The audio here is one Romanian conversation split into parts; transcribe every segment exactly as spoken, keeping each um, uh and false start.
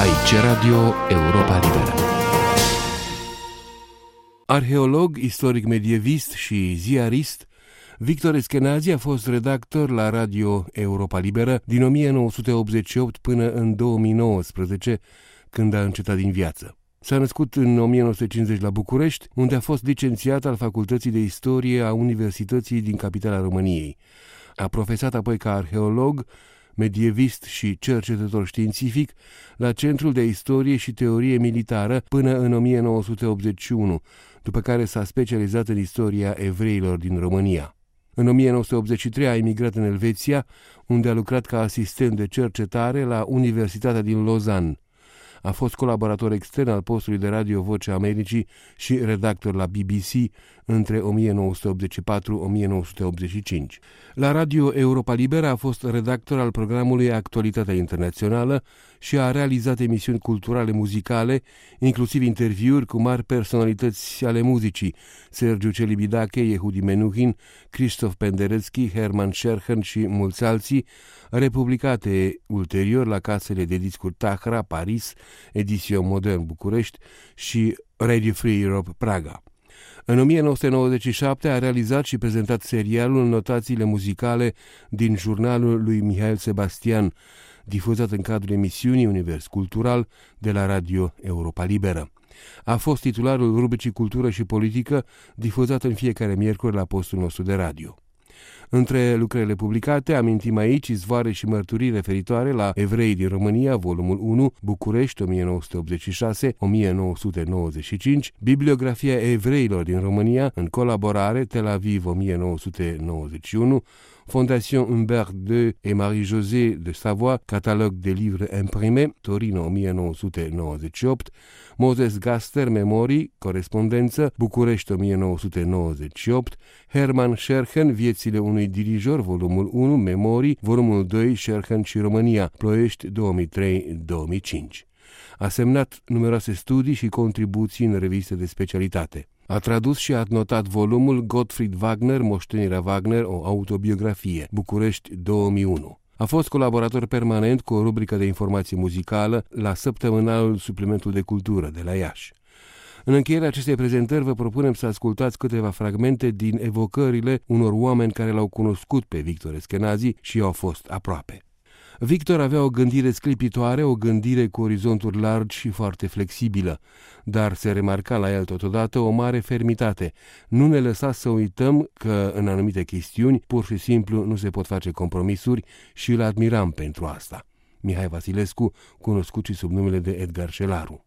Aici Radio Europa Liberă. Arheolog, istoric medievist și ziarist, Victor Eskenazi a fost redactor la Radio Europa Liberă din o mie nouă sute optzeci și opt până în două mii nouăsprezece, când a încetat din viață. S-a născut în o mie nouă sute cincizeci la București, unde a fost licențiat al Facultății de Istorie a Universității din capitala României. A profesat apoi ca arheolog, medievist și cercetător științific la Centrul de Istorie și Teorie Militară până în o mie nouă sute optzeci și unu, după care s-a specializat în istoria evreilor din România. În o mie nouă sute optzeci și trei a emigrat în Elveția, unde a lucrat ca asistent de cercetare la Universitatea din Lausanne. A fost colaborator extern al postului de radio Vocea Americii și redactor la B B C între o mie nouă sute optzeci și patru - o mie nouă sute optzeci și cinci. La Radio Europa Liberă a fost redactor al programului Actualitatea Internațională și a realizat emisiuni culturale muzicale, inclusiv interviuri cu mari personalități ale muzicii: Sergiu Celibidache, Yehudi Menuhin, Krzysztof Penderecki, Hermann Scherchen și mulți alții, republicate ulterior la casele de discuri Tahra, Paris, Edition Modern București și Radio Free Europe Praga. În o mie nouă sute nouăzeci și șapte a realizat și prezentat serialul Notațiile muzicale din jurnalul lui Mihail Sebastian, difuzat în cadrul emisiunii Univers Cultural de la Radio Europa Liberă. A fost titularul rubricii Cultură și Politică, difuzat în fiecare miercuri la postul nostru de radio. Între lucrările publicate amintim aici Izvoare și mărturii referitoare la evrei din România, volumul unu, București, o mie nouă sute optzeci și șase - o mie nouă sute nouăzeci și cinci, Bibliografia evreilor din România, în colaborare, Tel Aviv, o mie nouă sute nouăzeci și unu, Fondation Humbert doi et Marie José de Savoie, Catalogue des livres imprimés, Torino, o mie nouă sute nouăzeci și opt, Moses Gaster, Memorii, Corespondență, București, o mie nouă sute nouăzeci și opt, Hermann Scherchen, Viețile unui dirijor, volumul unu, Memorii, volumul doi, Scherchen și România, Ploiești, două mii trei - două mii cinci. A semnat numeroase studii și contribuții în reviste de specialitate. A tradus și a notat volumul Gottfried Wagner, Moștenirea Wagner, o autobiografie, București, două mii unu. A fost colaborator permanent cu o rubrică de informație muzicală la săptămânalul Suplimentul de Cultură de la Iași. În încheierea acestei prezentări vă propunem să ascultați câteva fragmente din evocările unor oameni care l-au cunoscut pe Victor Eskenazi și i-au fost aproape. Victor avea o gândire sclipitoare, o gândire cu orizonturi largi și foarte flexibilă, dar se remarca la el totodată o mare fermitate. Nu ne lăsa să uităm că, în anumite chestiuni, pur și simplu nu se pot face compromisuri și îl admiram pentru asta. Mihai Vasilescu, cunoscut și sub numele de Edgar Celaru.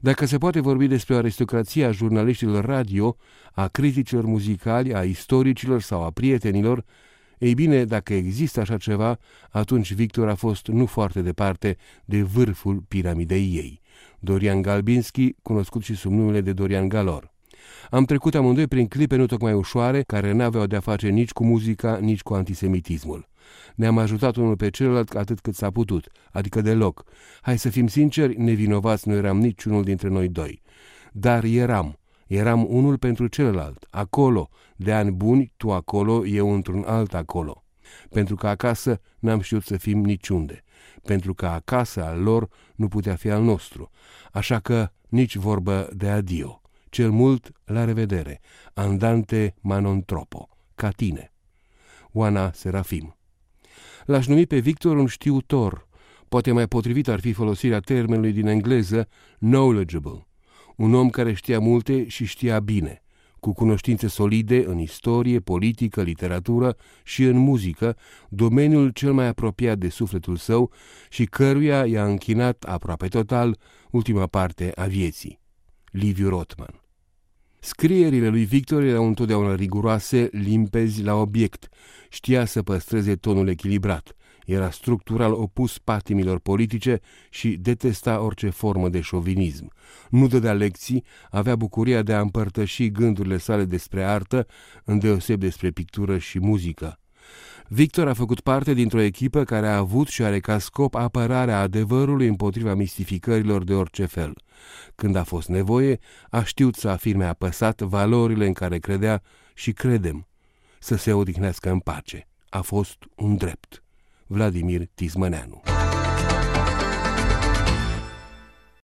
Dacă se poate vorbi despre aristocrația a jurnaliștilor radio, a criticilor muzicali, a istoricilor sau a prietenilor, ei bine, dacă există așa ceva, atunci Victor a fost nu foarte departe de vârful piramidei ei. Dorian Galbinski, cunoscut și sub numele de Dorian Galor. Am trecut amândoi prin clipe nu tocmai ușoare, care n-aveau de-a face nici cu muzica, nici cu antisemitismul. Ne-am ajutat unul pe celălalt atât cât s-a putut, adică deloc. Hai să fim sinceri, nevinovați nu eram niciunul dintre noi doi. Dar eram. Eram unul pentru celălalt, acolo, de ani buni, tu acolo, eu într-un alt acolo. Pentru că acasă n-am știut să fim niciunde. Pentru că acasă al lor nu putea fi al nostru. Așa că nici vorbă de adio. Cel mult la revedere. Andante ma non troppo. Ca tine. Oana Serafim. L-aș numi pe Victor un știutor. Poate mai potrivit ar fi folosirea termenului din engleză knowledgeable. Un om care știa multe și știa bine, cu cunoștințe solide în istorie, politică, literatură și în muzică, domeniul cel mai apropiat de sufletul său și căruia i-a închinat aproape total ultima parte a vieții. Liviu Rotman. Scrierile lui Victor erau întotdeauna riguroase, limpezi la obiect, știa să păstreze tonul echilibrat, era structural opus patimilor politice și detesta orice formă de șovinism. Nu dădea lecții, avea bucuria de a împărtăși gândurile sale despre artă, îndeoseb despre pictură și muzică. Victor a făcut parte dintr-o echipă care a avut și are ca scop apărarea adevărului împotriva mistificărilor de orice fel. Când a fost nevoie, a știut să afirme apăsat valorile în care credea și credem, să se odihnească în pace. A fost un drept. Vladimir Tismăneanu.